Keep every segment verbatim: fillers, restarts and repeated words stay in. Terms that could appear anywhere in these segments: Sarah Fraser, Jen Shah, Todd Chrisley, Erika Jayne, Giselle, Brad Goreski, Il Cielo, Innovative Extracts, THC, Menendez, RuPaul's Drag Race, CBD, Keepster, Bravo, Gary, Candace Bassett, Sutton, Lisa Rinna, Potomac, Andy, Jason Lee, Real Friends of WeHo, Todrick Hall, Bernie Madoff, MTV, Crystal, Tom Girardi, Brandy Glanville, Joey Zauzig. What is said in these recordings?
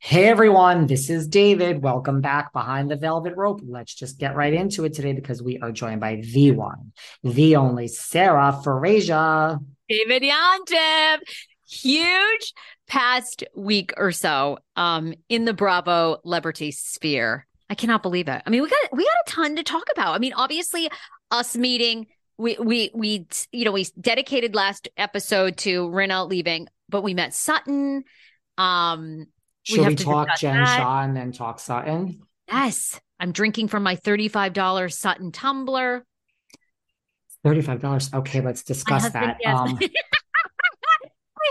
Hey everyone, this is David. Welcome back behind the velvet rope. Let's just get right into it today because we are joined by the one, the only Sarah Faraja. David Yontef. Huge past week or so um, in the Bravo celebrity sphere. I cannot believe it. I mean, we got we got a ton to talk about. I mean, obviously, us meeting. We we we you know we dedicated last episode to Rinna leaving, but we met Sutton. Um. Should we, we talk Jen Shah and then talk Sutton? Yes. I'm drinking from my thirty-five dollars Sutton tumbler. thirty-five dollars. Okay, let's discuss husband, that. Yes. Um,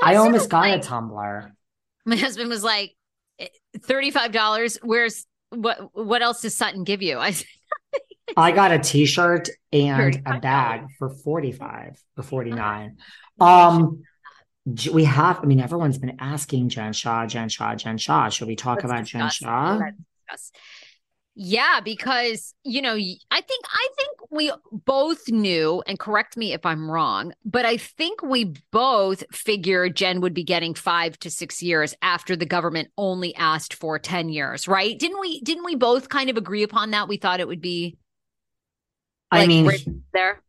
I almost got like, a tumbler. My husband was like, thirty-five dollars. Where's what? What else does Sutton give you? I said, I got a T-shirt and thirty-five dollars. A bag for forty-five dollars or forty-nine dollars. Um. We have, I mean, everyone's been asking Jen Shah, Jen Shah, Jen Shah. Should we talk Let's about discuss, Jen Shah? Yeah, because, you know, I think, I think we both knew, and correct me if I'm wrong, but I think we both figured Jen would be getting five to six years after the government only asked for ten years, right? Didn't we, didn't we both kind of agree upon that? We thought it would be, like, I mean, right there.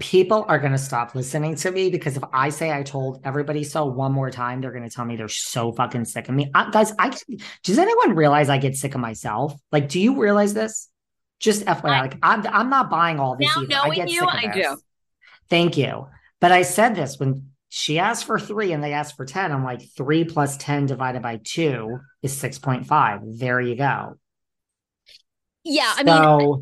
People are going to stop listening to me because if I say I told everybody so one more time, they're going to tell me they're so fucking sick of me. I, guys, I does anyone realize I get sick of myself? Like, do you realize this? Just F Y I, I like I'm, I'm not buying all this. Now either. Knowing I get you, sick of I this. Do. Thank you. But I said this when she asked for three and they asked for ten. I'm like, three plus ten divided by two is six point five. There you go. Yeah, so, I mean. I-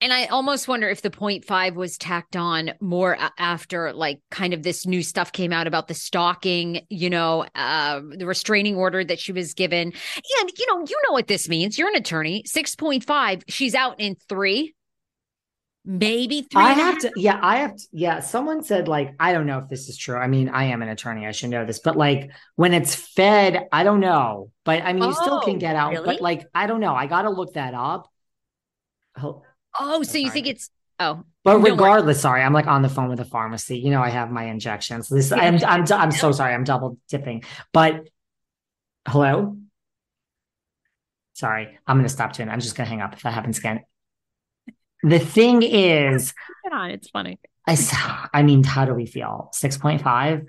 And I almost wonder if the point five was tacked on more after, like, kind of this new stuff came out about the stalking, you know, uh, the restraining order that she was given. And, you know, you know what this means. You're an attorney. six point five. She's out in three, maybe three. I have to. Yeah, I have. To, yeah. Someone said, like, I don't know if this is true. I mean, I am an attorney. I should know this. But, like, when it's fed, I don't know. But, I mean, you oh, still can get out. Really? But, like, I don't know. I got to look that up. Oh. Oh, so, so you think it's, oh. But regardless, sorry, I'm like on the phone with the pharmacy. You know, I have my injections. This, I'm, I'm, I'm, I'm so sorry. I'm double dipping. But, hello? Sorry, I'm going to stop doing it. I'm just going to hang up if that happens again. The thing is. Get on, it's funny. I, I mean, how do we feel? six point five?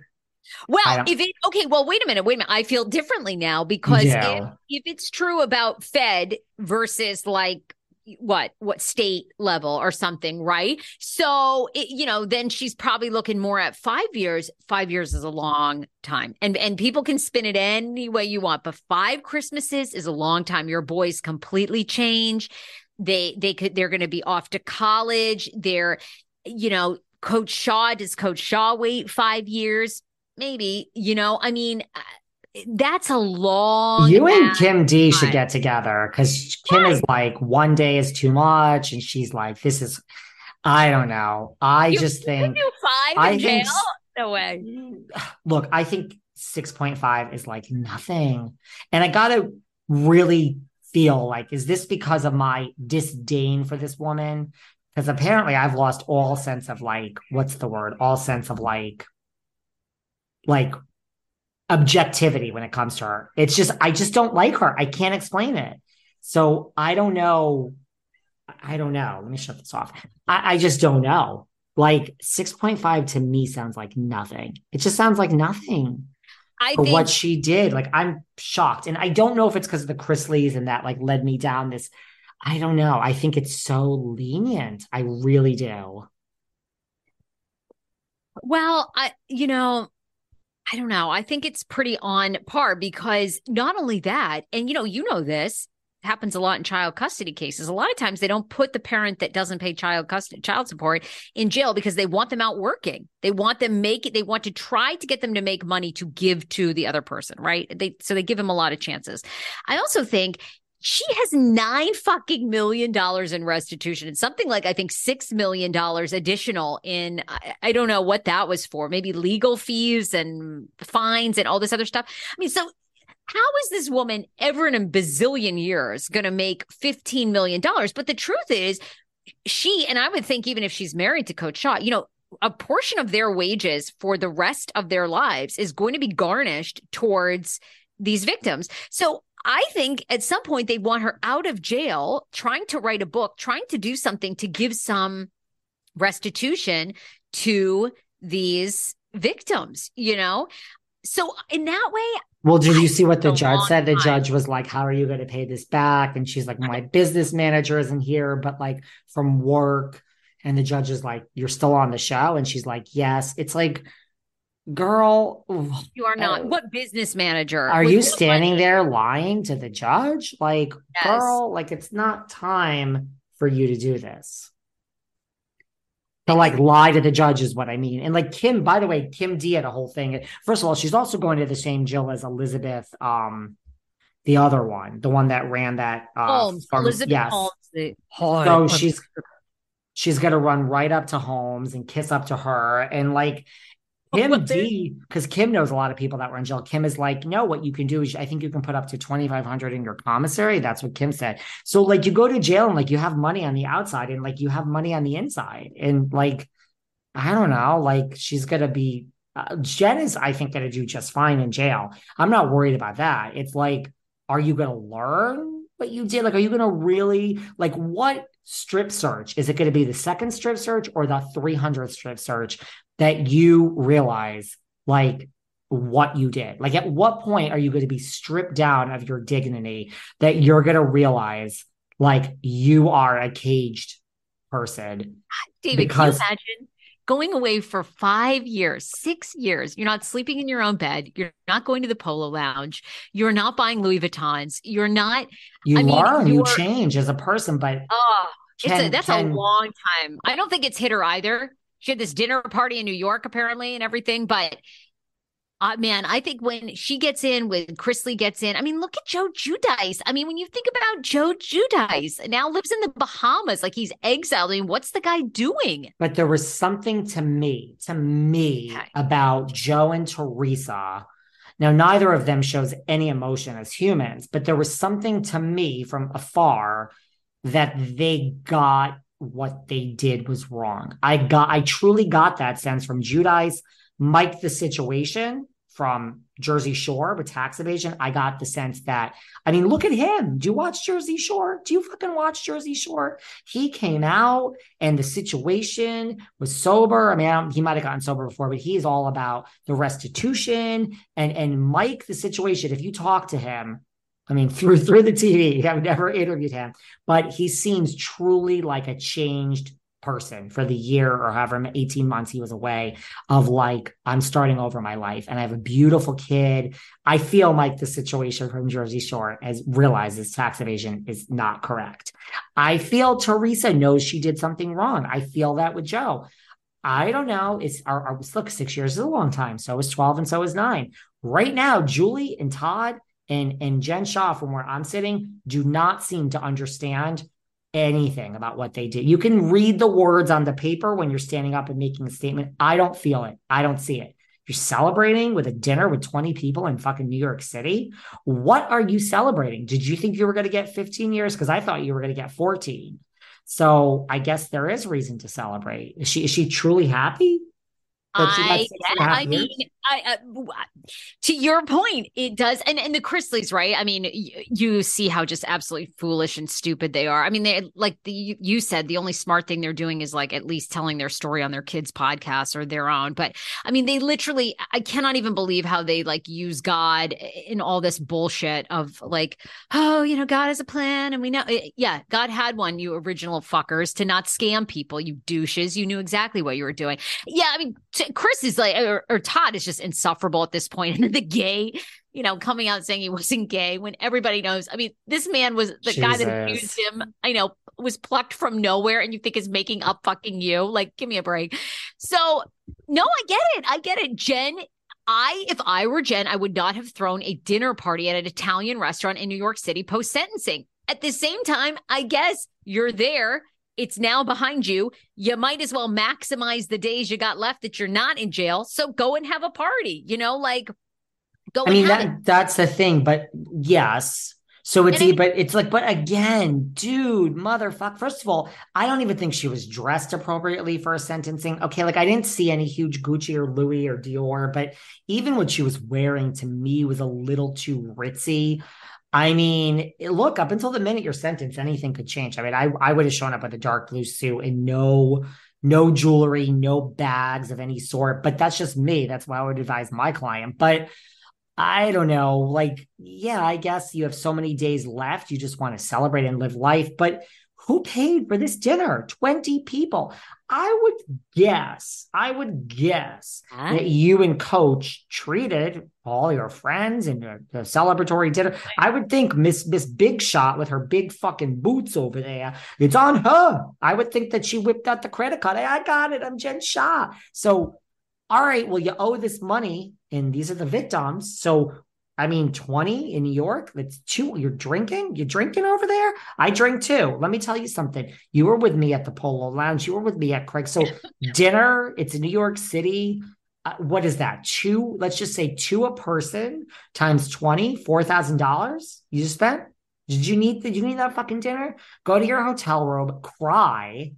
Well, if it, okay, well, wait a minute, wait a minute. I feel differently now because yeah. if, if it's true about Fed versus like what, what state level or something, right? So, it, you know, then she's probably looking more at five years. Five years is a long time. And, and people can spin it any way you want, but five Christmases is a long time. Your boys completely change. They, they could, they're going to be off to college. They're, you know, Coach Shaw, does Coach Shaw wait five years? Maybe, you know, I mean, that's a long You and Kim D time. Should get together because Kim yeah. is like, one day is too much. And she's like, this is, I don't know. I you, just think. You five I in think, jail? No way. Look, I think six point five is like nothing. And I got to really feel like, is this because of my disdain for this woman? Because apparently I've lost all sense of like, what's the word? All sense of like. like objectivity when it comes to her. It's just, I just don't like her. I can't explain it. So I don't know. I don't know. Let me shut this off. I, I just don't know. Like six point five to me sounds like nothing. It just sounds like nothing. I for think- what she did. Like I'm shocked. And I don't know if it's because of the Chrisleys and that like led me down this. I don't know. I think it's so lenient. I really do. Well, I, you know, I don't know. I think it's pretty on par because not only that, and you know, you know, this happens a lot in child custody cases. A lot of times they don't put the parent that doesn't pay child custody, child support in jail because they want them out working. They want them make it. They want to try to get them to make money to give to the other person. Right. They, so they give them a lot of chances. I also think she has nine fucking million dollars in restitution and something like, I think, six million dollars additional in, I, I don't know what that was for, maybe legal fees and fines and all this other stuff. I mean, so how is this woman ever in a bazillion years going to make fifteen million dollars? But the truth is she, and I would think even if she's married to Coach Shaw, you know, a portion of their wages for the rest of their lives is going to be garnished towards these victims. So I think at some point they want her out of jail, trying to write a book, trying to do something to give some restitution to these victims, you know? So in that way. Well, did you I see what the judge said? The time. judge was like, how are you going to pay this back? And she's like, my business manager isn't here, but like from work. And the judge is like, you're still on the show. And she's like, yes. It's like, girl, you are not. Uh, what business manager? Are you standing money? there lying to the judge? Like, yes. girl, like it's not time for you to do this. To like lie to the judge is what I mean. And like Kim, by the way, Kim D had a whole thing. First of all, she's also going to the same jail as Elizabeth, um, the other one, the one that ran that. Uh, Holmes, farm, Elizabeth yes. Holmes. The- so she's she's gonna run right up to Holmes and kiss up to her and like. Kim D, because Kim knows a lot of people that were in jail. Kim is like, no, what you can do is I think you can put up to twenty-five hundred dollars in your commissary. That's what Kim said. So like you go to jail and like you have money on the outside and like you have money on the inside. And like, I don't know, like she's going to be, uh, Jen is, I think, going to do just fine in jail. I'm not worried about that. It's like, are you going to learn what you did? Like, are you going to really, like what strip search? Is it going to be the second strip search or the three hundredth strip search? That you realize like what you did. Like at what point are you going to be stripped down of your dignity that you're going to realize like you are a caged person? David, because- can you imagine going away for five years, six years? You're not sleeping in your own bed. You're not going to the Polo Lounge. You're not buying Louis Vuittons. You're not. You I learn, mean, you are- change as a person, but. Oh, can, it's a, that's can- a long time. I don't think it's hit her either. She had this dinner party in New York, apparently, and everything. But, uh, man, I think when she gets in, when Chrisley gets in, I mean, look at Joe Giudice. I mean, when you think about Joe Giudice, now lives in the Bahamas, like he's exiled. I mean, what's the guy doing? But there was something to me, to me, okay. about Joe and Teresa. Now, neither of them shows any emotion as humans, but there was something to me from afar that they got what they did was wrong. I got, I truly got that sense from Giudice, Mike the Situation, from Jersey Shore with tax evasion, I got the sense that, I mean, look at him. Do you watch Jersey Shore? Do you fucking watch Jersey Shore? He came out and the situation was sober. I mean, I he might've gotten sober before, but he's all about the restitution and, and Mike, the situation. If you talk to him, I mean, through, through the T V, I've never interviewed him, but he seems truly like a changed person for the year or however eighteen months he was away, of like, I'm starting over my life and I have a beautiful kid. I feel like the situation from Jersey Shore as realizes tax evasion is not correct. I feel Teresa knows she did something wrong. I feel that with Joe. I don't know. It's our, our look, six years is a long time. So is twelve and so is nine. Right now, Julie and Todd and, and Jen Shah, from where I'm sitting, do not seem to understand anything about what they did. You can read the words on the paper when you're standing up and making a statement. I don't feel it. I don't see it. You're celebrating with a dinner with twenty people in fucking New York City. What are you celebrating? Did you think you were going to get fifteen years? Because I thought you were going to get fourteen. So I guess there is reason to celebrate. Is she, is she truly happy? I, I mean, I, uh, to your point, it does. And, and the Chrisleys, right? I mean, y- you see how just absolutely foolish and stupid they are. I mean, they like the, you, you said, the only smart thing they're doing is like at least telling their story on their kids' podcast or their own. But I mean, they literally, I cannot even believe how they like use God in all this bullshit of like, oh, you know, God has a plan. And we know, yeah, God had one, you original fuckers, to not scam people, you douches. You knew exactly what you were doing. Yeah, I mean, t- Chris is like, or, or Todd is just insufferable at this point. And the gay, you know, coming out saying he wasn't gay when everybody knows. I mean, this man was the Jesus. guy that abused him, I know, was plucked from nowhere, and you think is making up fucking you. Like, give me a break. So, no, I get it. I get it. Jen, I, if I were Jen, I would not have thrown a dinner party at an Italian restaurant in New York City post-sentencing. At the same time, I guess you're there. It's now behind you. You might as well maximize the days you got left that you're not in jail. So go and have a party, you know, like go. I mean, and have that, it. that's the thing. But yes. So it's, I, but it's like, but again, dude, motherfucker. First of all, I don't even think she was dressed appropriately for a sentencing. Okay. Like I didn't see any huge Gucci or Louis or Dior, but even what she was wearing to me was a little too ritzy. I mean, look, up until the minute you're sentenced, anything could change. I mean, I, I would have shown up with a dark blue suit and no, no jewelry, no bags of any sort, but that's just me. That's what I would advise my client. But I don't know, like, yeah, I guess you have so many days left. You just want to celebrate and live life, but who paid for this dinner? twenty people. I would guess, I would guess huh? that you and Coach treated all your friends and the celebratory dinner. I would think Miss Miss Big Shot with her big fucking boots over there, it's on her. I would think that she whipped out the credit card. Hey, I got it. I'm Jen Shah. So, all right, well, you owe this money and these are the victims. So, I mean, twenty in New York, that's two. You're drinking, you're drinking over there. I drink too. Let me tell you something. You were with me at the Polo Lounge. You were with me at Craig. So dinner, it's in New York City. Uh, what is that? Two, let's just say two a person times twenty, four thousand dollars you just spent. Did you need, did you need that fucking dinner? Go to your hotel room, cry,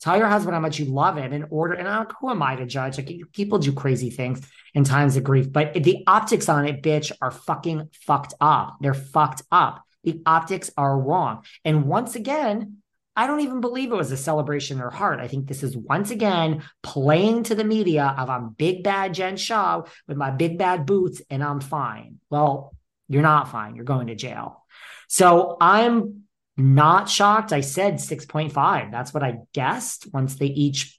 tell your husband how much you love him and order. And uh, who am I to judge? Like, people do crazy things in times of grief, but the optics on it, bitch, are fucking fucked up. They're fucked up. The optics are wrong. And once again, I don't even believe it was a celebration in her heart. I think this is once again playing to the media of I'm big bad Jen Shah with my big bad boots and I'm fine. Well, you're not fine. You're going to jail. So I'm not shocked. I said six point five. That's what I guessed once they each,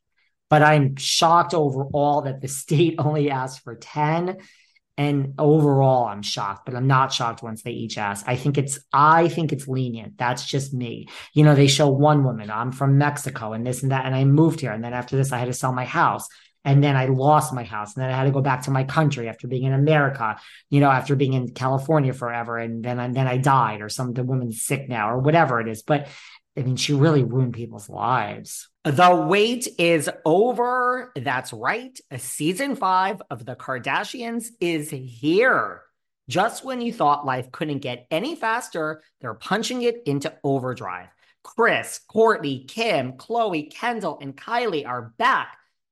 but I'm shocked overall that the state only asked for ten. And overall, I'm shocked, but I'm not shocked once they each ask. I think it's, I think it's lenient. That's just me. You know, they show one woman, I'm from Mexico and this and that. And I moved here. And then after this, I had to sell my house. And then I lost my house. And then I had to go back to my country after being in America, you know, after being in California forever. And then, and then I died or some, the woman's sick now or whatever it is. But I mean, she really ruined people's lives. The wait is over. That's right. Season five of The Kardashians is here. Just when you thought life couldn't get any faster, they're punching it into overdrive. Kris, Kourtney, Kim, Khloe, Kendall, and Kylie are back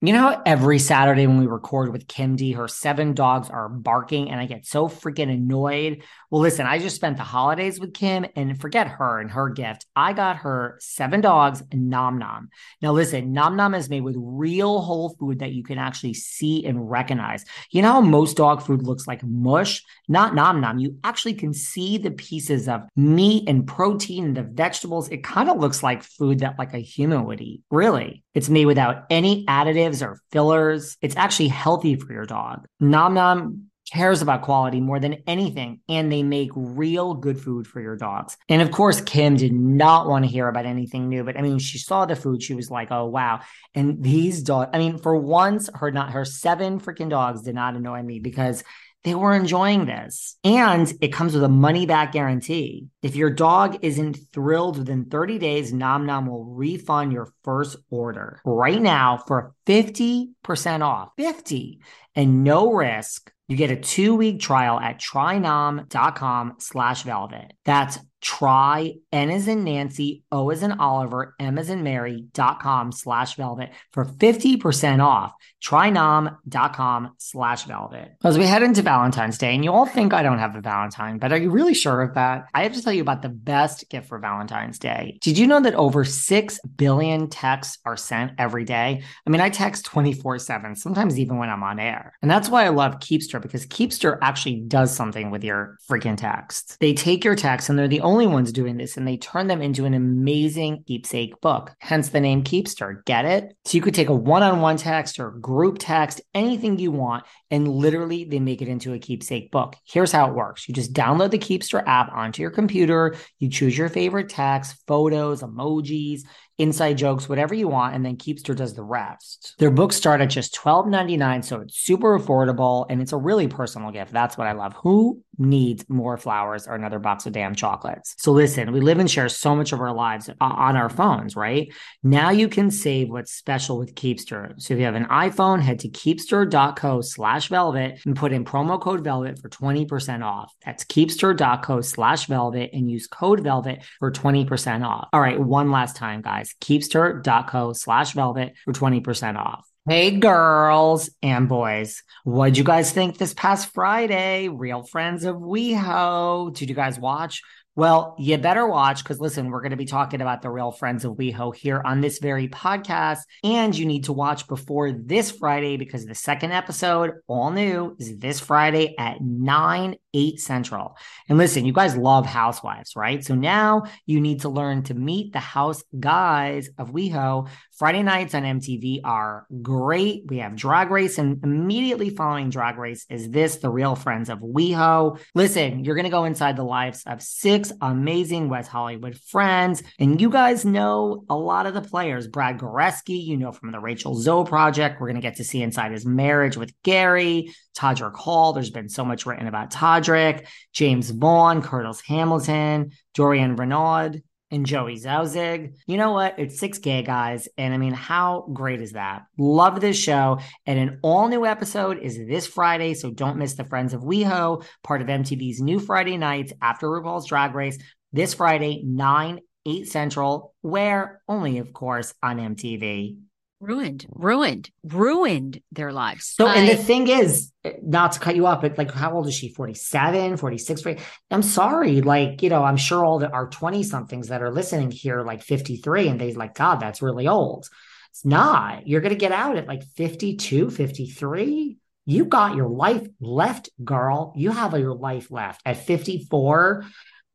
You know how every Saturday when we record with Kim D, her seven dogs are barking and I get so freaking annoyed? Well, listen, I just spent the holidays with Kim, and forget her and her gift. I got her seven dogs, Nom Nom. Now listen, Nom Nom is made with real whole food that you can actually see and recognize. You know how most dog food looks like mush? Not Nom Nom. You actually can see the pieces of meat and protein and the vegetables. It kind of looks like food that like a human would eat. Really. It's made without any additives or fillers. It's actually healthy for your dog. Nom Nom cares about quality more than anything, and they make real good food for your dogs. And of course, Kim did not want to hear about anything new, but I mean, she saw the food. She was like, oh, wow. And these dogs, I mean, for once, her not her seven freaking dogs did not annoy me because they were enjoying this. And it comes with a money-back guarantee. If your dog isn't thrilled within thirty days, Nom Nom will refund your first order. Right now, for fifty percent off, fifty, and no risk, you get a two-week trial at trynom.com slash velvet. That's try, N as in Nancy, O as in Oliver, M as in Mary, dot com slash velvet for fifty percent off. Trynom.com slash velvet. As we head into Valentine's Day, and you all think I don't have a Valentine, but are you really sure of that? I have to tell you about the best gift for Valentine's Day. Did you know that over six billion texts are sent every day? I mean, I text twenty-four seven, sometimes even when I'm on air. And that's why I love Keepster, because Keepster actually does something with your freaking texts. They take your texts, and they're the only only ones doing this, and they turn them into an amazing keepsake book, hence the name Keepster. Get it? So you could take a one-on-one text or group text, anything you want, and literally they make it into a keepsake book. Here's how it works. You just download the Keepster app onto your computer. You choose your favorite text, photos, emojis, inside jokes, whatever you want, and then Keepster does the rest. Their books start at just twelve ninety-nine, so it's super affordable, and it's a really personal gift. That's what I love. Who needs more flowers or another box of damn chocolates? So listen, we live and share so much of our lives on our phones, right? Now you can save what's special with Keepster. So if you have an iPhone, head to keepster.co slash velvet and put in promo code velvet for twenty percent off. That's keepster.co slash velvet and use code velvet for twenty percent off. All right, one last time, guys. Keepster.co slash velvet for twenty percent off. Hey, girls and boys. What'd you guys think this past Friday? Real Friends of WeHo. Did you guys watch? Well, you better watch because, listen, we're going to be talking about the Real Friends of WeHo here on this very podcast. And you need to watch before this Friday because the second episode, all new, is this Friday at nine, eight Central. And listen, you guys love housewives, right? So now you need to learn to meet the house guys of WeHo. Friday nights on M T V are great. We have Drag Race, and immediately following Drag Race is this, the Real Friends of WeHo. Listen, you're going to go inside the lives of six amazing West Hollywood friends, and you guys know a lot of the players. Brad Goreski, you know from the Rachel Zoe Project. We're going to get to see inside his marriage with Gary. Todrick Hall, there's been so much written about Todrick. James Vaughn, Curtis Hamilton, Dorian Renaud, and Joey Zauzig. You know what? It's six gay guys. And I mean, how great is that? Love this show. And an all new episode is this Friday. So don't miss the Friends of WeHo, part of M T V's new Friday nights after RuPaul's Drag Race, this Friday, nine, eight Central, where only, of course, on M T V. ruined, ruined, ruined their lives. So, I, and the thing is, not to cut you off, but like, how old is she? forty-seven, forty-six, forty I'm sorry. Like, you know, I'm sure all the, our twenty somethings that are listening here, like fifty-three, and they like, God, that's really old. It's not. You're going to get out at like fifty-two, fifty-three. You got your life left, girl. You have your life left at fifty-four.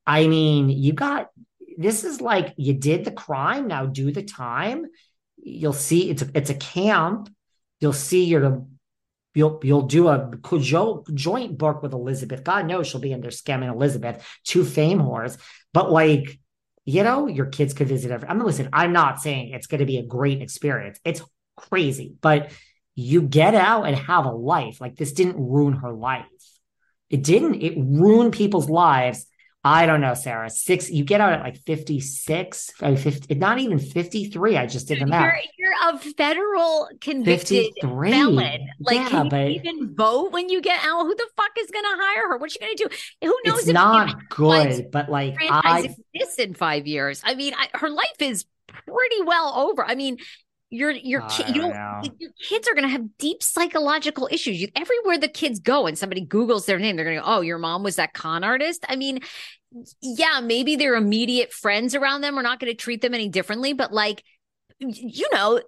I mean, you got, this is like, you did the crime. Now do the time. You'll see it's a, it's a camp. You'll see you're, you'll, you'll do a joint book with Elizabeth. God knows she'll be in there scamming Elizabeth, two fame whores. But like, you know, your kids could visit every, I mean, listen, I'm not saying it's going to be a great experience. It's crazy, but you get out and have a life. Like, this didn't ruin her life. It didn't, it ruined people's lives. I don't know, Sarah, six, you get out at like fifty-six, fifty, not even fifty-three. I just did the math. You're, you're a federal convicted felon. Like, yeah, can you but, even vote when you get out? Who the fuck is going to hire her? What's she going to do? Who knows? It's if not good, but like, I exist in five years. I mean, I, her life is pretty well over. I mean, Your your ki- you don't, like, your kids are going to have deep psychological issues. You, everywhere the kids go and somebody Googles their name, they're going to go, oh, your mom was that con artist. I mean, yeah, maybe their immediate friends around them are not going to treat them any differently. But like, you know,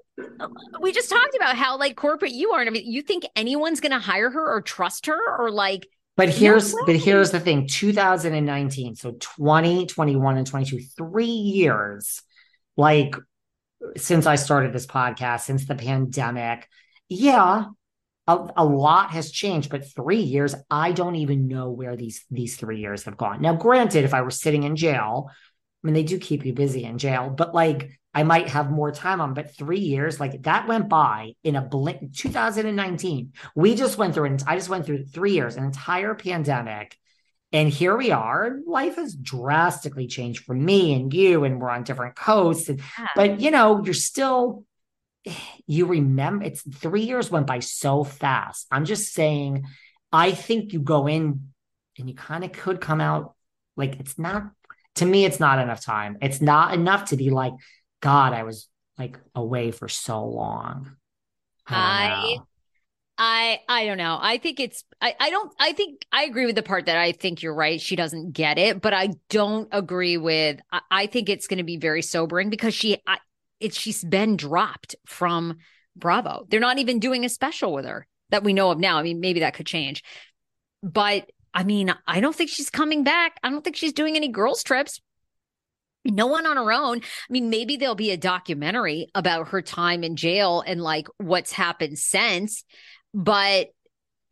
we just talked about how like corporate you are. And you think anyone's going to hire her or trust her or like. But here's no but here's the thing. two thousand nineteen. So twenty, twenty-one and twenty-two, three years like. Since I started this podcast, since the pandemic, yeah, a, a lot has changed, but three years, I don't even know where these, these three years have gone. Now, granted, if I were sitting in jail, I mean, they do keep you busy in jail, but like I might have more time on, but three years, like that went by in a blink. twenty nineteen, we just went through, and I just went through three years, an entire pandemic. And here we are. Life has drastically changed for me and you, and we're on different coasts. And, yeah. But, you know, you're still, you remember, it's three years went by so fast. I'm just saying, I think you go in and you kind of could come out like it's not, to me, it's not enough time. It's not enough to be like, God, I was like away for so long. I. I- I, I don't know. I think it's, I, I don't, I think I agree with the part that I think you're right. She doesn't get it, but I don't agree with, I, I think it's going to be very sobering because she, I, it, she's been dropped from Bravo. They're not even doing a special with her that we know of now. I mean, maybe that could change, but I mean, I don't think she's coming back. I don't think she's doing any girls trips. No one on her own. I mean, maybe there'll be a documentary about her time in jail and like what's happened since. But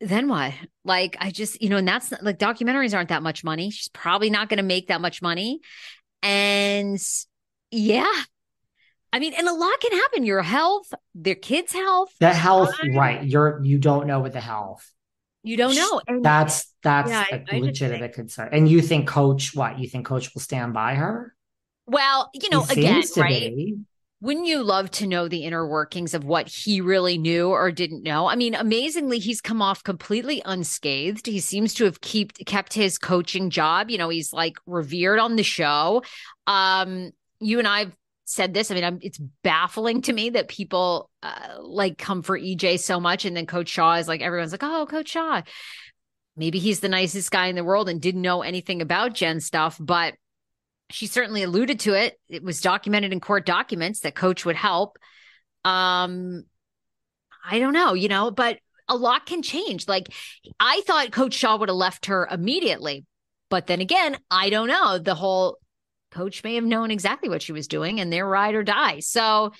then what? Like, I just, you know, and that's not, like documentaries aren't that much money. She's probably not going to make that much money. And yeah, I mean, and a lot can happen. Your health, their kids' health. The health, I, right. You're, you don't know with the health. You don't know. And that's, that's yeah, a I, I legitimate think, concern. And you think Coach, what? You think Coach will stand by her? Well, you know, he again, right? Be. Wouldn't you love to know the inner workings of what he really knew or didn't know? I mean, amazingly, he's come off completely unscathed. He seems to have kept kept his coaching job. You know, he's like revered on the show. Um, you and I've said this. I mean, I'm, it's baffling to me that people uh, like come for E J so much. And then Coach Shaw is like, everyone's like, oh, Coach Shaw. Maybe he's the nicest guy in the world and didn't know anything about Jen stuff. But she certainly alluded to it. It was documented in court documents that Coach would help. Um, I don't know, you know, but a lot can change. Like I thought Coach Shaw would have left her immediately, but then again, I don't know. The whole Coach may have known exactly what she was doing and they're ride or die. So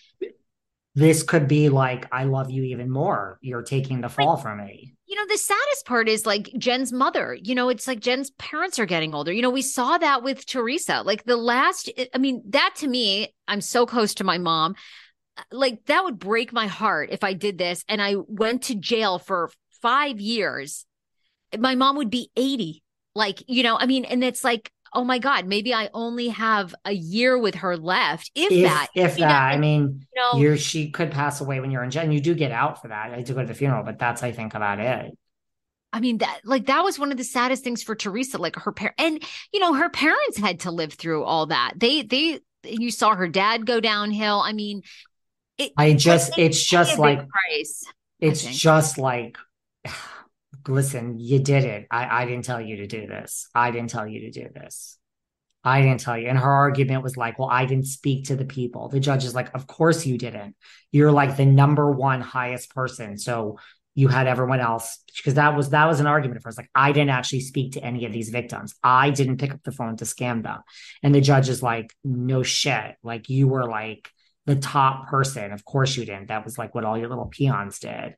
this could be like, I love you even more. You're taking the fall like, from me. You know, the saddest part is like Jen's mother, you know, it's like Jen's parents are getting older. You know, we saw that with Teresa, like the last, I mean, that to me, I'm so close to my mom. Like that would break my heart if I did this and I went to jail for five years, my mom would be eighty. Like, you know, I mean, and it's like, oh my God, maybe I only have a year with her left. If, if that, if that, know, I mean, you know, you're, she could pass away when you're in jail and you do get out for that. I do go to the funeral, but that's, I think about it. I mean, that like, that was one of the saddest things for Teresa, like her parent, and you know, her parents had to live through all that. They, they, you saw her dad go downhill. I mean, It, I just, I it's just like, price, it's just like, listen, you did it. I, I didn't tell you to do this. I didn't tell you to do this. I didn't tell you. And her argument was like, well, I didn't speak to the people. The judge is like, of course you didn't. You're like the number one highest person. So you had everyone else, because that was, that was an argument for us. Like, I didn't actually speak to any of these victims. I didn't pick up the phone to scam them. And the judge is like, no shit. Like, you were like the top person. Of course you didn't. That was like what all your little peons did.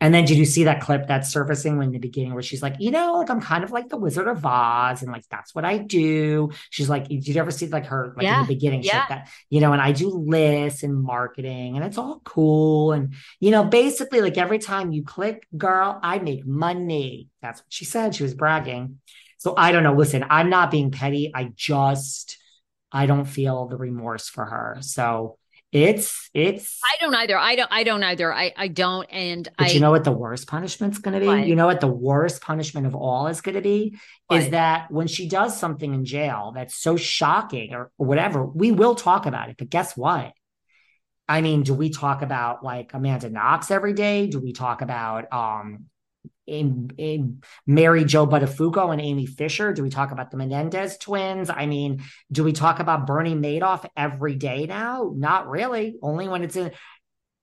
And then did you see that clip that's surfacing in the beginning where she's like, you know, like, I'm kind of like the Wizard of Oz, and like, that's what I do. She's like, did you ever see like her, like yeah, in the beginning, yeah. shit that, you know, and I do lists and marketing and it's all cool. And, you know, basically like every time you click, girl, I make money. That's what she said. She was bragging. So I don't know. Listen, I'm not being petty. I just, I don't feel the remorse for her. So It's, it's, I don't either. I don't, I don't either. I, I don't. And but I, you know what the worst punishment's going to be? What? You know what the worst punishment of all is going to be? What? Is that when she does something in jail that's so shocking or, or whatever, we will talk about it. But guess what? I mean, do we talk about like Amanda Knox every day? Do we talk about, um, In, in Mary Jo Buttafuoco and Amy Fisher? Do we talk about the Menendez twins? I mean, do we talk about Bernie Madoff every day now? Not really. Only when it's in.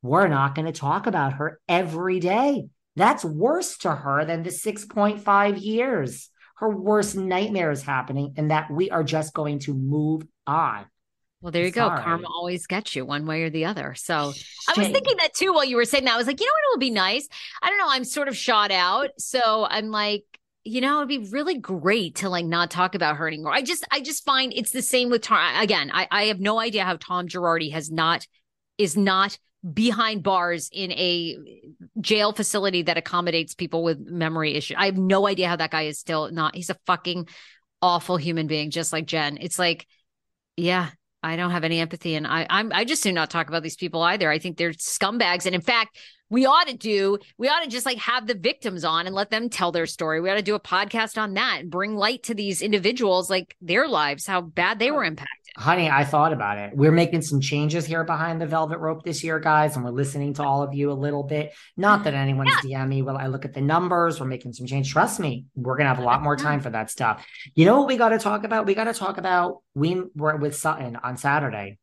We're not going to talk about her every day. That's worse to her than the six point five years. Her worst nightmare is happening, and that we are just going to move on. Well, there you Sorry. go. Karma always gets you one way or the other. So Shame. I was thinking that too while you were saying that. I was like, you know what? It would be nice. I don't know. I'm sort of shot out. So I'm like, you know, it'd be really great to like not talk about her anymore. I just I just find it's the same with Tom. Again, I, I have no idea how Tom Girardi has not is not behind bars in a jail facility that accommodates people with memory issues. I have no idea how that guy is still not. He's a fucking awful human being, just like Jen. It's like, yeah. I don't have any empathy, and I I'm, I just do not talk about these people either. I think they're scumbags, and in fact, we ought to do we ought to just like have the victims on and let them tell their story. We ought to do a podcast on that and bring light to these individuals, like their lives, how bad they were impacted. Honey, I thought about it. We're making some changes here behind the velvet rope this year, guys, and we're listening to all of you a little bit. Not that anyone's yeah. D M me. Well, I look at the numbers. We're making some change. Trust me, we're going to have a lot more time for that stuff. You know what we got to talk about? We got to talk about we were with Sutton on Saturday.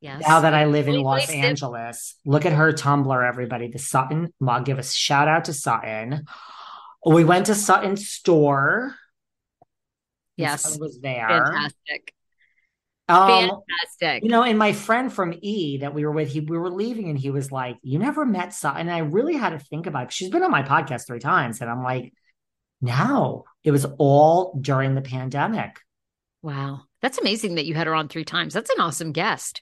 Yes. Now that I live in we Los Angeles, it. Look at her Tumblr, everybody. The Sutton mug. Give a shout out to Sutton. We went to Sutton's store. Yes, was there. Fantastic. Um, Fantastic. You know, and my friend from E that we were with, he we were leaving, and he was like, "You never met Sutton." And I really had to think about it. She's been on my podcast three times, and I'm like, "No, it was all during the pandemic." Wow, that's amazing that you had her on three times. That's an awesome guest.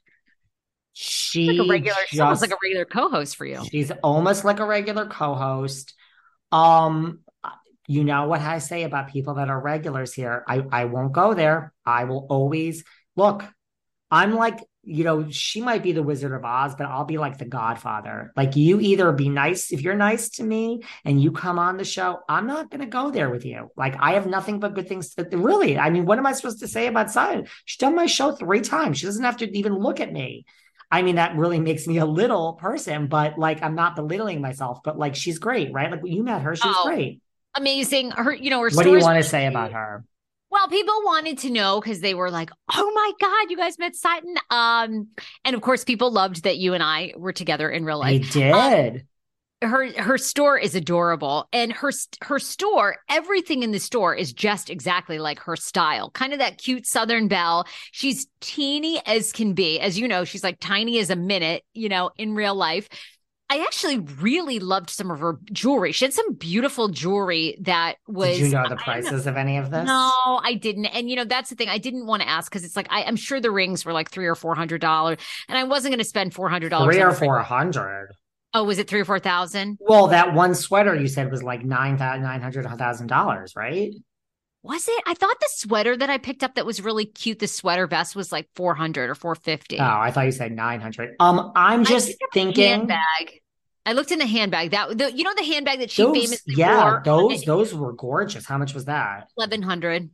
She like a regular, just, almost like a regular co-host for you. She's almost like a regular co-host. Um. You know what I say about people that are regulars here. I, I won't go there. I will always look. I'm like, you know, she might be the Wizard of Oz, but I'll be like the Godfather. Like, you either be nice. If you're nice to me and you come on the show, I'm not going to go there with you. Like, I have nothing but good things to, really. I mean, what am I supposed to say about Sutton? She's done my show three times. She doesn't have to even look at me. I mean, that really makes me a little person, but like, I'm not belittling myself, but like, she's great, right? Like, you met her. She's oh. great. Amazing. Her, you know, her. What do you want to say about her? Well, people wanted to know because they were like, "Oh my God, you guys met Sutton!" Um, and of course, people loved that you and I were together in real life. I did. Um, her her store is adorable, and her her store, everything in the store is just exactly like her style, kind of that cute Southern belle. She's teeny as can be, as you know, she's like tiny as a minute, you know, in real life. I actually really loved some of her jewelry. She had some beautiful jewelry that was... Did you know the prices of any of this? No, I didn't. And, you know, that's the thing. I didn't want to ask because it's like, I, I'm sure the rings were like three hundred dollars or four hundred dollars. And I wasn't going to spend four hundred dollars. three hundred or four hundred dollars. Oh, was it three thousand or four thousand dollars? Well, that one sweater you said was like nine hundred dollars, right? Was it? I thought the sweater that I picked up that was really cute, the sweater vest, was like four hundred or four fifty. Oh, I thought you said nine hundred. Um, I'm just thinking. Handbag. I looked in the handbag that the, you know, the handbag that she those, famously yeah, wore. Yeah, those those were gorgeous. How much was that? eleven hundred.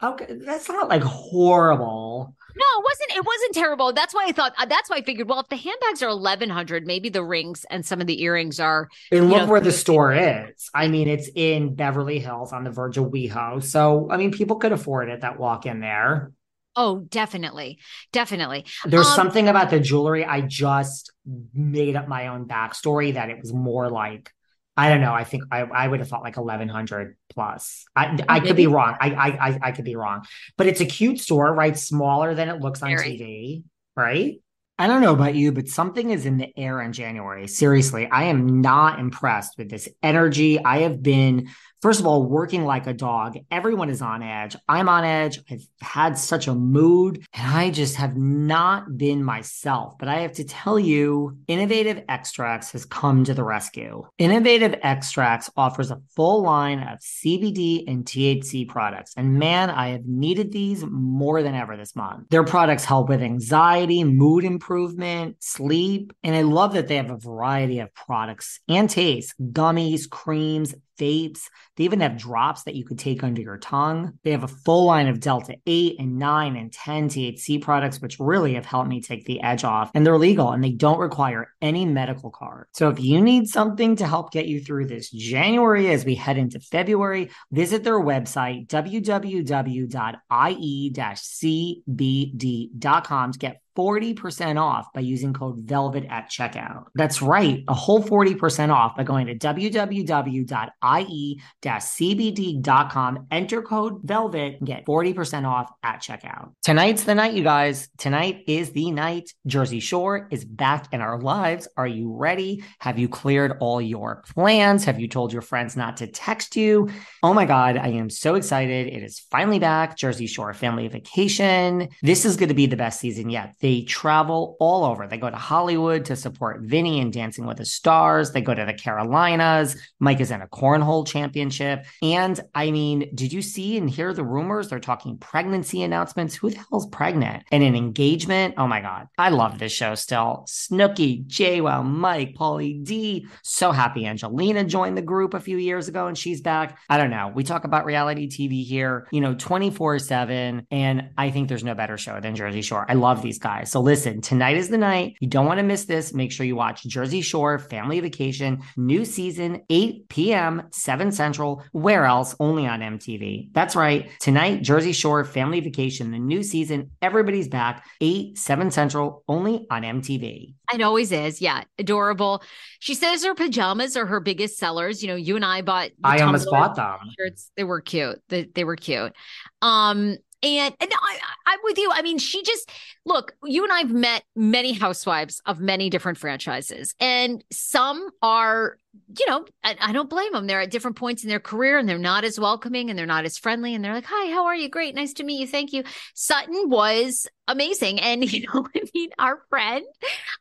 Okay, that's not like horrible. No, it wasn't. It wasn't terrible. That's why I thought. That's why I figured. Well, if the handbags are eleven hundred, maybe the rings and some of the earrings are. And look know, where the store is. I mean, it's in Beverly Hills on the verge of WeHo. So I mean, people could afford it that walk in there. Oh, definitely, definitely. There's um, something about the jewelry. I just made up my own backstory that it was more like. I don't know. I think I, I would have thought like eleven hundred plus. I, I could be wrong. I, I I could be wrong. But it's a cute store, right? Smaller than it looks on T V, right? I don't know about you, but something is in the air in January. Seriously, I am not impressed with this energy. I have been, first of all, working like a dog. Everyone is on edge. I'm on edge. I've had such a mood and I just have not been myself. But I have to tell you, Innovative Extracts has come to the rescue. Innovative Extracts offers a full line of C B D and T H C products. And man, I have needed these more than ever this month. Their products help with anxiety, mood improvement, Improvement, sleep. And I love that they have a variety of products and tastes, gummies, creams, vapes. They even have drops that you could take under your tongue. They have a full line of Delta eight and nine and ten T H C products, which really have helped me take the edge off. And they're legal and they don't require any medical card. So if you need something to help get you through this January as we head into February, visit their website, w w w dot i e dash c b d dot com to get forty percent off by using code VELVET at checkout. That's right, a whole forty percent off by going to w w w dot i e dash c b d dot com, enter code VELVET, and get forty percent off at checkout. Tonight's the night, you guys. Tonight is the night. Jersey Shore is back in our lives. Are you ready? Have you cleared all your plans? Have you told your friends not to text you? Oh my God, I am so excited. It is finally back. Jersey Shore family vacation. This is going to be the best season yet. They travel all over. They go to Hollywood to support Vinny and Dancing with the Stars. They go to the Carolinas. Mike is in a cornhole championship. And I mean, did you see and hear the rumors? They're talking pregnancy announcements. Who the hell's pregnant? And an engagement. Oh my God. I love this show still. Snooki, J-Well, Mike, Pauly D. So happy Angelina joined the group a few years ago and she's back. I don't know. We talk about reality T V here, you know, twenty-four seven. And I think there's no better show than Jersey Shore. I love these guys. So listen, tonight is the night. You don't want to miss this. Make sure you watch Jersey Shore Family Vacation, new season, eight p.m., seven Central. Where else? Only on M T V. That's right. Tonight, Jersey Shore Family Vacation, the new season. Everybody's back, eight, seven Central, only on M T V. It always is. Yeah. Adorable. She says her pajamas are her biggest sellers. You know, you and I bought. I almost bought them. Shirts. They were cute. They, they were cute. Um, And, and I, I'm with you. I mean, she just, look, you and I've met many housewives of many different franchises, and some are, you know, I, I don't blame them. They're at different points in their career and they're not as welcoming and they're not as friendly. And they're like, hi, how are you? Great. Nice to meet you. Thank you. Sutton was amazing. And, you know, I mean, our friend,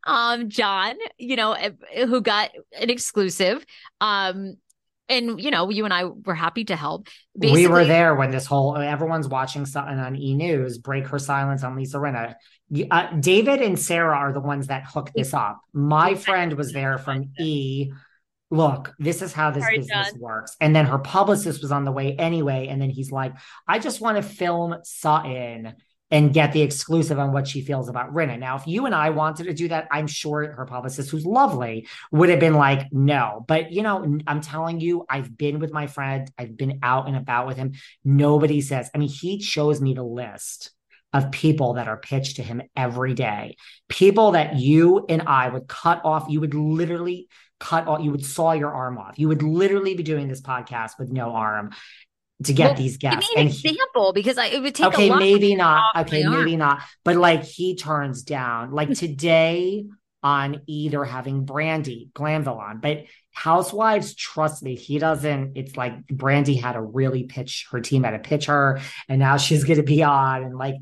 um, John, you know, who got an exclusive, um, and, you know, you and I were happy to help. Basically, we were there when this whole, everyone's watching something on E! News, break her silence on Lisa Rinna. Uh, David and Sarah are the ones that hooked this up. My friend was there from E! Look, this is how this Sorry, business John. works. And then her publicist was on the way anyway. And then he's like, I just want to film Sutton and get the exclusive on what she feels about Rinna. Now, if you and I wanted to do that, I'm sure her publicist, who's lovely, would have been like, no. But, you know, I'm telling you, I've been with my friend. I've been out and about with him. Nobody says, I mean, he shows me the list of people that are pitched to him every day. People that you and I would cut off. You would literally cut off. You would saw your arm off. You would literally be doing this podcast with no arm to get well, these guests. Give me an and example, he, because I, it would take okay, a lot. Maybe not. Okay, maybe arm. not. But like he turns down, like today on either having Brandy Glanville on, but Housewives, trust me, he doesn't, it's like Brandy had to really pitch, her team had to pitch her, and now she's going to be on. And like,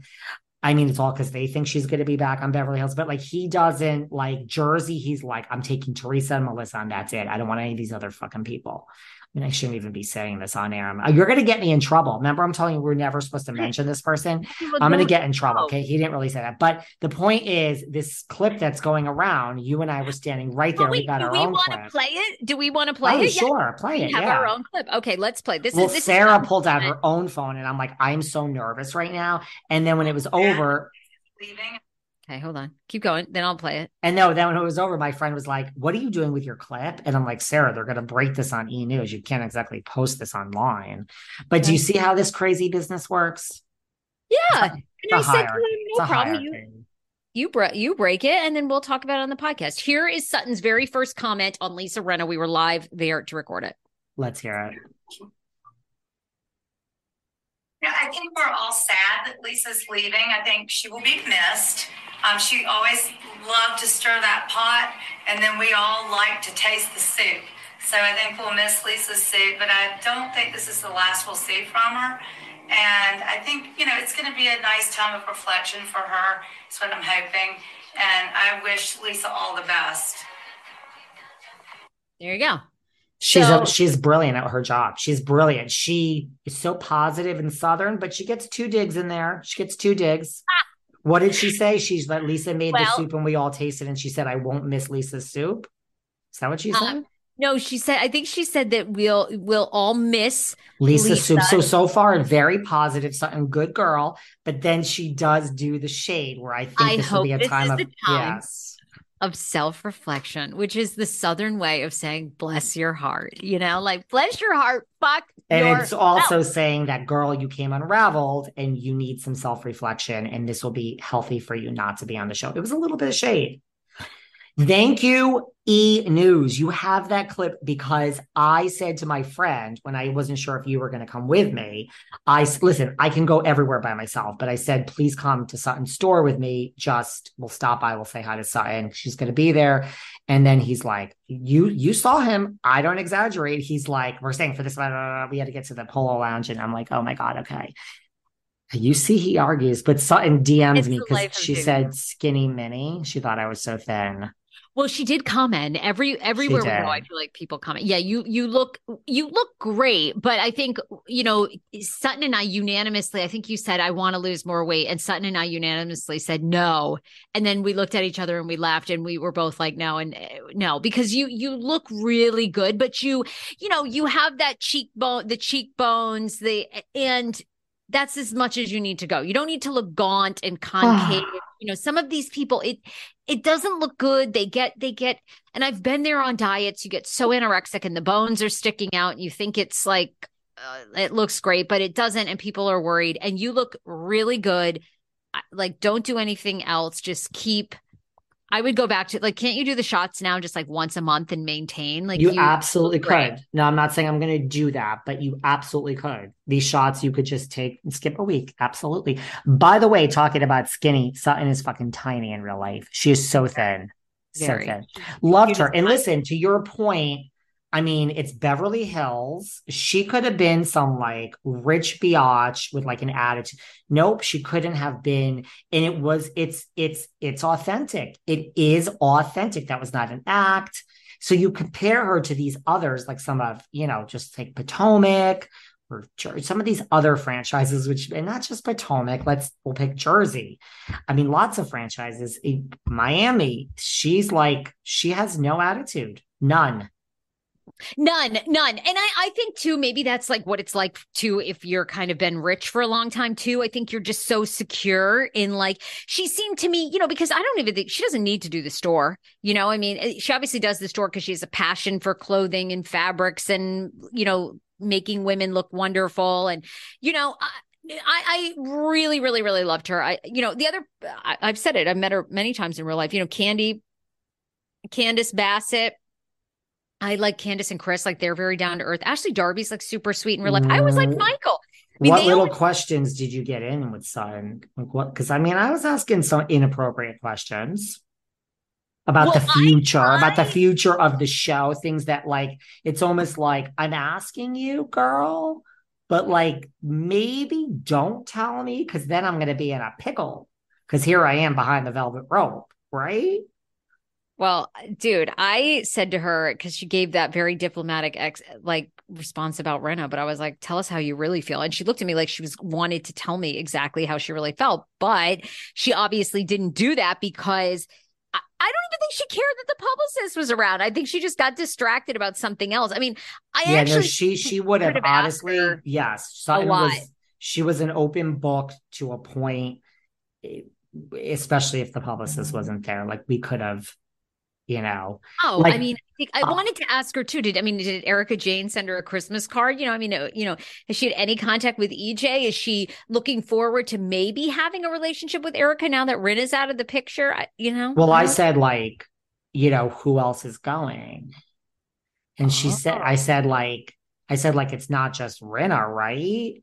I mean, it's all because they think she's going to be back on Beverly Hills, but like he doesn't like Jersey. He's like, I'm taking Teresa and Melissa and that's it. I don't want any of these other fucking people. I mean, I shouldn't even be saying this on air. I'm, you're going to get me in trouble. Remember, I'm telling you, we're never supposed to mention this person. I'm going to get in trouble. Okay. He didn't really say that. But the point is this clip that's going around, you and I were standing right there. Well, we, we got our own clip. Do we want to play it? Do we want to play oh, it? Sure. Yes. Play we it. have yeah. our own clip. Okay. Let's play this. Well, is, this Sarah is pulled out her own phone and I'm like, I'm so nervous right now. And then when it was over, leaving. Okay, hold on. Keep going. Then I'll play it. And no, then when it was over, my friend was like, what are you doing with your clip? And I'm like, Sarah, they're going to break this on E! News. You can't exactly post this online. But do you see how this crazy business works? Yeah. And I said, no problem. You, you, bre- you break it, and then we'll talk about it on the podcast. Here is Sutton's very first comment on Lisa Rinna. We were live there to record it. Let's hear it. Yeah, I think we're all sad that Lisa's leaving. I think she will be missed. Um, she always loved to stir that pot, and then we all like to taste the soup. So I think we'll miss Lisa's soup, but I don't think this is the last we'll see from her. And I think, you know, it's going to be a nice time of reflection for her. That's what I'm hoping. And I wish Lisa all the best. There you go. She's so, a, she's brilliant at her job. She's brilliant. She is so positive and Southern, but she gets two digs in there. She gets two digs. Ah. What did she say? She's like, Lisa made well, the soup and we all tasted, and she said, I won't miss Lisa's soup. Is that what she said? Um, no, she said, I think she said that we'll we'll all miss Lisa's Lisa. soup. So, so far, very positive, something good girl. But then she does do the shade where I think I this will be a time of, time. yes. of self-reflection, which is the Southern way of saying, bless your heart, you know, like bless your heart. Fuck. And your it's also health. saying that, girl, you came unraveled and you need some self-reflection, and this will be healthy for you not to be on the show. It was a little bit of shade. Thank you, E! News. You have that clip because I said to my friend when I wasn't sure if you were going to come with me, I listen, I can go everywhere by myself, but I said, please come to Sutton's store with me. Just we'll stop by, we'll say hi to Sutton. She's going to be there. And then he's like, you, you saw him. I don't exaggerate. He's like, we're staying for this. Blah, blah, blah. We had to get to the Polo Lounge. And I'm like, oh my God. Okay. You see, he argues, but Sutton D Ms it's me because she said skinny mini. She thought I was so thin. Well, she did comment every everywhere we go. I feel like people comment. Yeah, you you look you look great, but I think, you know, Sutton and I unanimously. I think you said I want to lose more weight, and Sutton and I unanimously said no. And then we looked at each other and we laughed, and we were both like no and no because you you look really good, but you you know you have that cheekbone, the cheekbones, the and. That's as much as you need to go. You don't need to look gaunt and concave. You know, some of these people, it it doesn't look good. They get, they get, and I've been there on diets. You get so anorexic and the bones are sticking out. And you think it's like, uh, it looks great, but it doesn't. And people are worried. And you look really good. Like, don't do anything else. Just keep. I would go back to, like, can't you do the shots now just like once a month and maintain? Like You, you absolutely could. Right. No, I'm not saying I'm going to do that, but you absolutely could. These shots you could just take and skip a week. Absolutely. By the way, talking about skinny, Sutton is fucking tiny in real life. She is so thin. Very. So thin. Loved her. And listen, to your point, I mean, it's Beverly Hills. She could have been some like rich biatch with like an attitude. Nope, she couldn't have been. And it was, it's, it's, it's authentic. It is authentic. That was not an act. So you compare her to these others, like some of, you know, just like Potomac or Jer- some of these other franchises, which, and not just Potomac, let's, we'll pick Jersey. I mean, lots of franchises. In Miami, she's like, she has no attitude, none. None, none. And I, I think, too, maybe that's like what it's like, too, if you're kind of been rich for a long time, too. I think you're just so secure in like she seemed to me, you know, because I don't even think she doesn't need to do the store. You know, I mean, she obviously does the store because she has a passion for clothing and fabrics and, you know, making women look wonderful. And, you know, I, I, I really, really, really loved her. I, you know, the other I, I've said it. I've met her many times in real life. You know, Candy, Candace Bassett. I like Candace and Chris, like they're very down to earth. Ashley Darby's like super sweet in real life. I was like Michael. I mean, what little always- questions did you get in with Sutton? Like what? Because I mean, I was asking some inappropriate questions about well, the future, I, I... about the future of the show. Things that like it's almost like I'm asking you, girl, but like maybe don't tell me because then I'm going to be in a pickle. Because here I am behind the velvet rope, right? Well, dude, I said to her because she gave that very diplomatic ex like response about Rinna, but I was like, "Tell us how you really feel." And she looked at me like she was wanted to tell me exactly how she really felt, but she obviously didn't do that because I, I don't even think she cared that the publicist was around. I think she just got distracted about something else. I mean, I yeah, actually no, she she would have honestly, yes, Sutton was she was an open book to a point. It, especially if the publicist wasn't there, like we could have, you know. Oh, like, I mean, I think I uh, wanted to ask her too. Did I mean, did Erika Jayne send her a Christmas card? You know, I mean, you know, has she had any contact with E J? Is she looking forward to maybe having a relationship with Erika now that Rinna's out of the picture? I, you know. Well, I, I said like, you know, who else is going? And she oh. said, I said like, I said like, it's not just Rinna, right?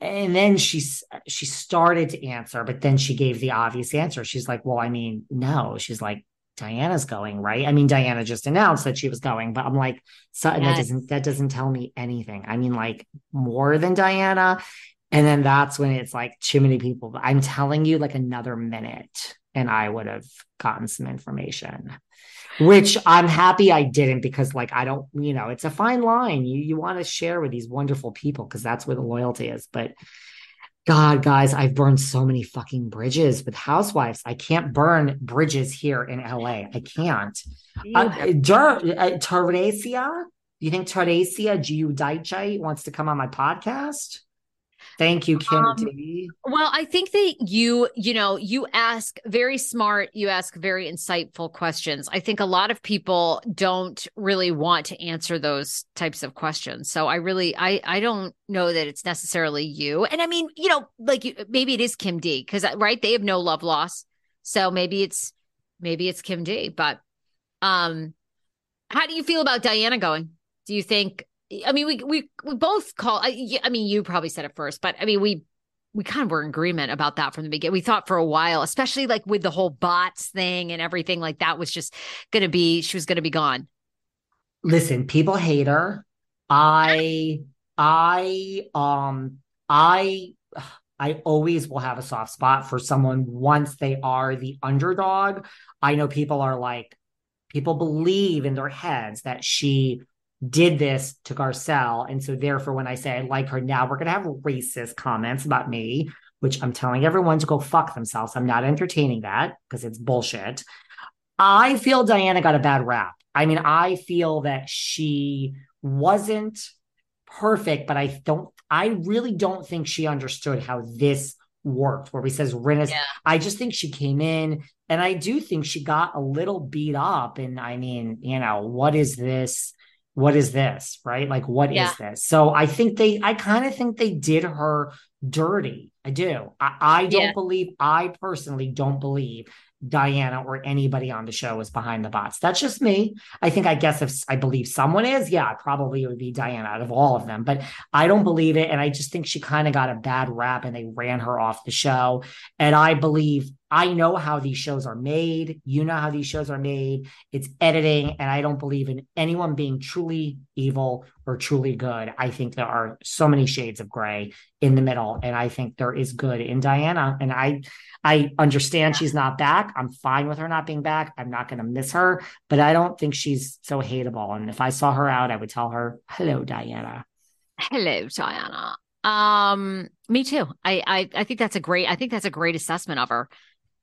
And then she, she started to answer, but then she gave the obvious answer. She's like, well, I mean, no. She's like, Diana's going, right? I mean, Diana just announced that she was going, but I'm like, Sutton, yes. that doesn't, that doesn't tell me anything. I mean, like more than Diana. And then that's when it's like too many people. I'm telling you, like another minute and I would have gotten some information, which I'm happy I didn't, because like, I don't, you know, it's a fine line. You you want to share with these wonderful people because that's where the loyalty is. But God, guys, I've burned so many fucking bridges with housewives. I can't burn bridges here in L A. I can't. Uh, Dur- uh, Teresa, you think Teresa Giudice wants to come on my podcast? Thank you, Kim um, D. Well, I think that you, you know, you ask very smart, you ask very insightful questions. I think a lot of people don't really want to answer those types of questions. So I really, I, I don't know that it's necessarily you. And I mean, you know, like you, maybe it is Kim D because, right, they have no love loss. So maybe it's, maybe it's Kim D. But um, how do you feel about Diana going? Do you think? I mean, we we we both call. I, I mean, you probably said it first, but I mean, we we kind of were in agreement about that from the beginning. We thought for a while, especially like with the whole bots thing and everything, like that was just going to be. She was going to be gone. Listen, people hate her. I I um I I always will have a soft spot for someone once they are the underdog. I know people are like, people believe in their heads that she did this to Garcelle. And so therefore, when I say I like her now, we're going to have racist comments about me, which I'm telling everyone to go fuck themselves. I'm not entertaining that because it's bullshit. I feel Diana got a bad rap. I mean, I feel that she wasn't perfect, but I don't, I really don't think she understood how this worked, where he says Rinna. Yeah. I just think she came in and I do think she got a little beat up. And I mean, you know, what is this? What is this, right? Like, what yeah. is this? So I think they, I kind of think they did her dirty. I do. I, I don't yeah. believe, I personally don't believe Diana or anybody on the show is behind the bots. That's just me. I think, I guess if I believe someone is, yeah, probably it would be Diana out of all of them, but I don't believe it. And I just think she kind of got a bad rap and they ran her off the show. And I believe, I know how these shows are made. You know how these shows are made. It's editing. And I don't believe in anyone being truly evil or truly good. I think there are so many shades of gray in the middle. And I think there is good in Diana. And I, I understand she's not back. I'm fine with her not being back. I'm not going to miss her, but I don't think she's so hateable. And if I saw her out, I would tell her, hello, Diana. Hello, Diana. Um, me too. I, I, I think that's a great, I think that's a great assessment of her.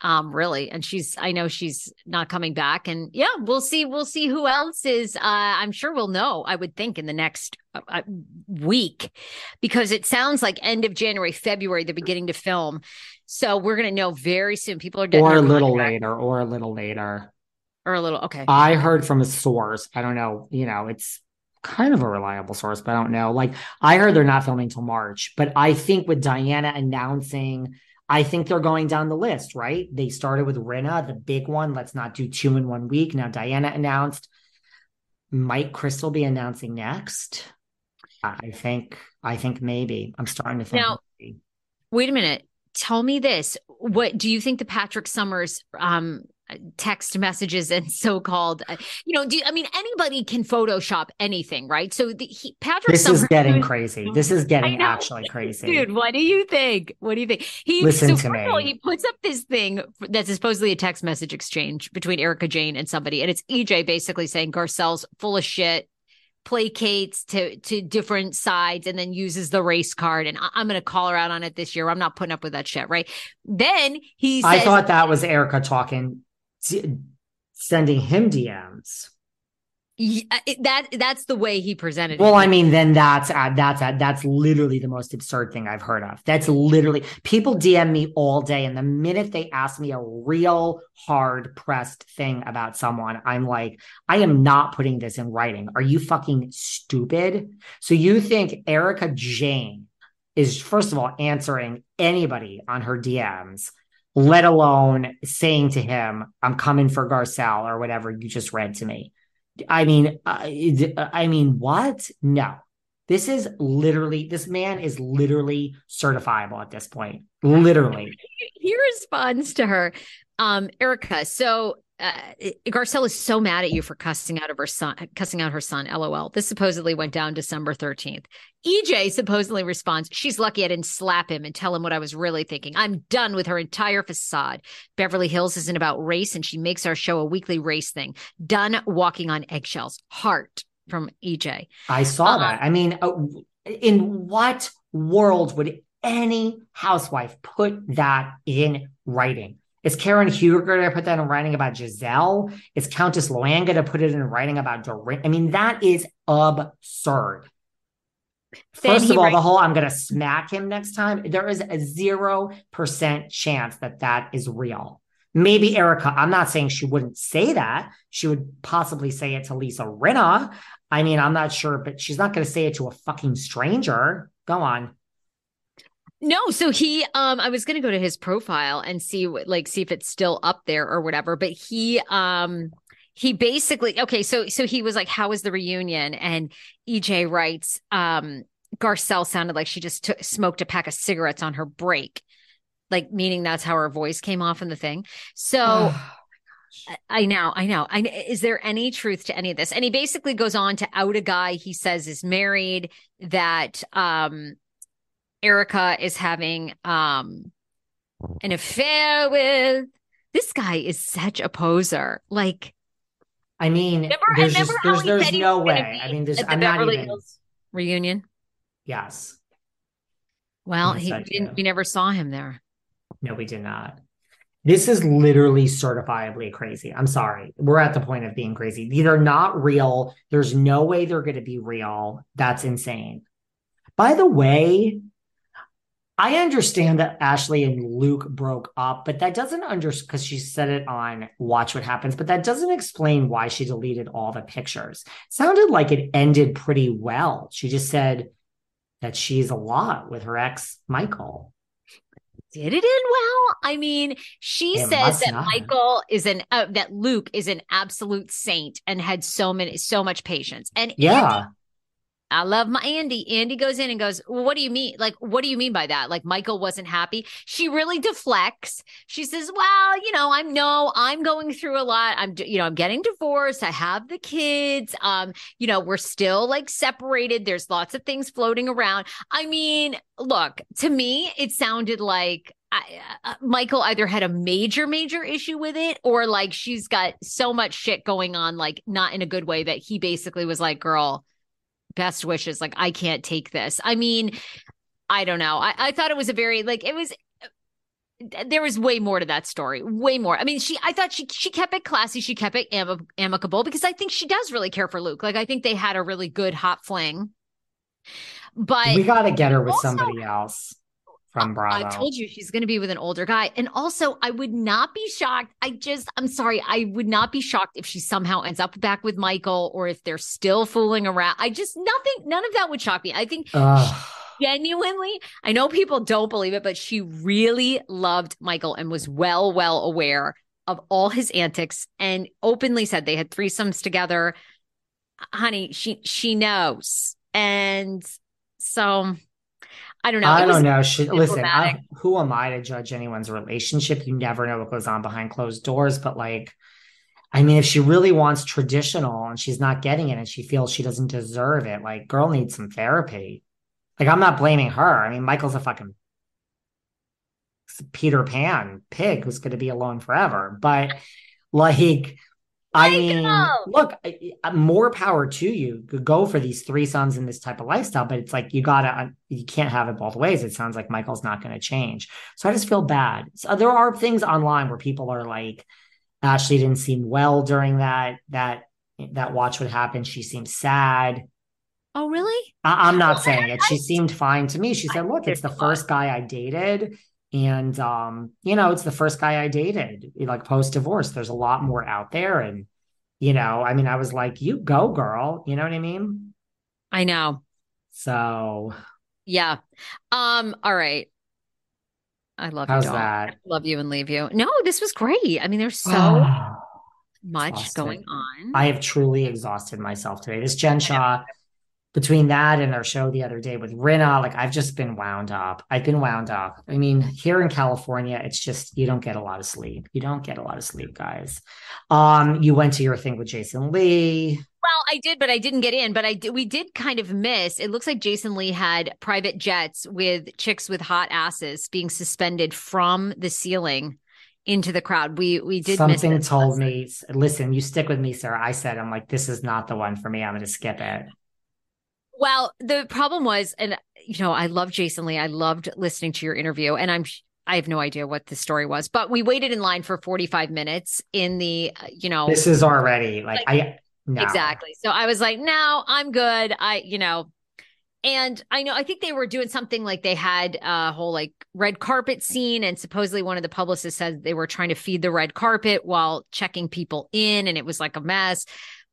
Um, really. And she's, I know she's not coming back and yeah, we'll see. We'll see who else is, uh, I'm sure we'll know, I would think in the next uh, week, because it sounds like end of January, February, they're beginning to film. So we're going to know very soon. People are dead. Or a little later or a little later or a little. Okay. I heard from a source. I don't know, you know, it's kind of a reliable source, but I don't know. Like I heard they're not filming till March, but I think with Diana announcing, I think they're going down the list, right? They started with Rinna, the big one. Let's not do two in one week. Now Diana announced. Mike Crystal be announcing next. I think, I think maybe. I'm starting to think. Now, maybe. Wait a minute. Tell me this. What do you think the Patrick Summers um, text messages and so-called, uh, you know, do you, I mean, anybody can Photoshop anything, right? So the, he, Patrick this Summers. This is getting dude, crazy. This is getting actually crazy. Dude, what do you think? What do you think? He, Listen so to me. All, he puts up this thing that's supposedly a text message exchange between Erika Jayne and somebody. And it's E J basically saying Garcelle's full of shit, placates to, to different sides and then uses the race card. And I, I'm going to call her out on it this year. I'm not putting up with that shit, right? Then he says, I thought that was Erika talking. Sending him D Ms. Yeah, that that's the way he presented it. Well, I mean, then that's uh, that's uh, that's literally the most absurd thing I've heard of. That's literally, people D M me all day, and the minute they ask me a real hard pressed thing about someone, I'm like, I am not putting this in writing. Are you fucking stupid? So you think Erika Jayne is, first of all, answering anybody on her D Ms, let alone saying to him, "I'm coming for Garcelle," or whatever you just read to me. I mean, I, I mean, what? No, this is literally, this man is literally certifiable at this point. Literally. He responds to her, um, Erika. So uh, Garcelle is so mad at you for cussing out of her son, cussing out her son. LOL. This supposedly went down December thirteenth. E J supposedly responds, "She's lucky I didn't slap him and tell him what I was really thinking. I'm done with her entire facade. Beverly Hills isn't about race, and she makes our show a weekly race thing. Done walking on eggshells." Heart from E J. I saw um, that. I mean, uh, in what world would any housewife put that in writing? Is Karen Huger going to put that in writing about Giselle? Is Countess Loan going to put it in writing about Dorin? I mean, that is absurd. First of all, writes- the whole "I'm going to smack him next time," there is a zero percent chance that that is real. Maybe Erika, I'm not saying she wouldn't say that. She would possibly say it to Lisa Rinna. I mean, I'm not sure, but she's not going to say it to a fucking stranger. Go on. No, so he, um, I was going to go to his profile and see what, like, see if it's still up there or whatever, but he, um, he basically, okay, so so he was like, "How was the reunion?" And E J writes, um, "Garcelle sounded like she just took, smoked a pack of cigarettes on her break," like meaning that's how her voice came off in the thing. So oh, I, I know, I know. I, is there any truth to any of this? And he basically goes on to out a guy he says is married, that um, Erika is having um, an affair with. This guy is such a poser, like. I mean, remember, there's, I just, there's, there's no way. I mean, there's, I'm not even. Reunion? Yes. Well, he didn't, we never saw him there. No, we did not. This is literally certifiably crazy. I'm sorry. We're at the point of being crazy. These are not real. There's no way they're going to be real. That's insane. By the way, I understand that Ashley and Luke broke up, but that doesn't under because she said it on Watch What Happens, but that doesn't explain why she deleted all the pictures. Sounded like it ended pretty well. She just said that she's a lot with her ex, Michael. Did it end well? I mean, she it says that not. Michael is an uh, that Luke is an absolute saint and had so many so much patience. And yeah. Andy- I love my Andy. Andy goes in and goes, "Well, what do you mean? Like, what do you mean by that? Like, Michael wasn't happy." She really deflects. She says, "Well, you know, I'm no, I'm going through a lot. I'm, you know, I'm getting divorced. I have the kids. Um, you know, we're still like separated. There's lots of things floating around." I mean, look, to me, it sounded like I, uh, Michael either had a major, major issue with it, or like she's got so much shit going on, like not in a good way, that he basically was like, "Girl, best wishes. Like, I can't take this." I mean, I don't know. I, I thought it was a very, like, it was, there was way more to that story, way more. I mean, she, I thought she, she kept it classy. She kept it am- amicable because I think she does really care for Luke. Like, I think they had a really good hot fling, but we got to get her with also, somebody else from Bravo. I told you she's going to be with an older guy. And also, I would not be shocked. I just, I'm sorry. I would not be shocked if she somehow ends up back with Michael, or if they're still fooling around. I just, nothing, none of that would shock me. I think she, genuinely, I know people don't believe it, but she really loved Michael and was well, well aware of all his antics and openly said they had threesomes together. Honey, she, she knows. And so... I don't know. I don't know. She, listen, I, who am I to judge anyone's relationship? You never know what goes on behind closed doors. But like, I mean, if she really wants traditional and she's not getting it and she feels she doesn't deserve it, like, girl needs some therapy. Like, I'm not blaming her. I mean, Michael's a fucking Peter Pan pig who's going to be alone forever. But like... I mean, look, more power to you. Go for these threesomes and this type of lifestyle, but it's like, you gotta, you can't have it both ways. It sounds like Michael's not going to change. So I just feel bad. So there are things online where people are like, Ashley didn't seem well during that, that that watch what happened, she seemed sad. Oh, really? I- I'm not well, saying I, it. She I, seemed fine to me. She said, look, it's the first guy I dated. And, um, you know, it's the first guy I dated, like post-divorce. There's a lot more out there. And, you know, I mean, I was like, you go, girl. You know what I mean? I know. So. Yeah. Um. All right. I love How's you. How's that? I love you and leave you. No, this was great. I mean, there's so much exhausted. Going on. I have truly exhausted myself today. This Jen Shah, between that and our show the other day with Rinna, like I've just been wound up. I've been wound up. I mean, here in California, it's just, you don't get a lot of sleep. You don't get a lot of sleep, guys. Um, you went to your thing with Jason Lee. Well, I did, but I didn't get in. But I did, we did kind of miss. It looks like Jason Lee had private jets with chicks with hot asses being suspended from the ceiling into the crowd. We we did something miss told lesson. me. Listen, you stick with me, sir. I said, I'm like, this is not the one for me. I'm going to skip it. Well, the problem was, and you know, I love Jason Lee. I loved listening to your interview, and I'm I have no idea what the story was, but we waited in line for forty-five minutes in the you know. This is already like, like I. No. Exactly. So I was like, no, I'm good. I, you know, and I know, I think they were doing something like they had a whole like red carpet scene. And supposedly one of the publicists said they were trying to feed the red carpet while checking people in. And it was like a mess.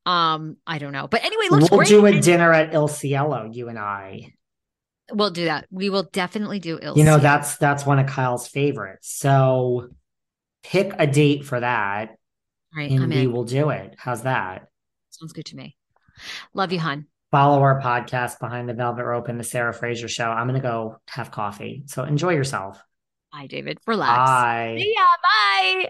Um, I don't know. But anyway, it looks we'll great. do a dinner at Il Cielo, you and I. We'll do that. We will definitely do Il Cielo. You know, that's, that's one of Kyle's favorites. So pick a date for that. All right, and I'm we in. will do it. How's that? Sounds good to me. Love you, hon. Follow our podcast, Behind the Velvet Rope and the Sarah Fraser Show. I'm going to go have coffee. So enjoy yourself. Bye, David. Relax. Bye. See ya. Bye.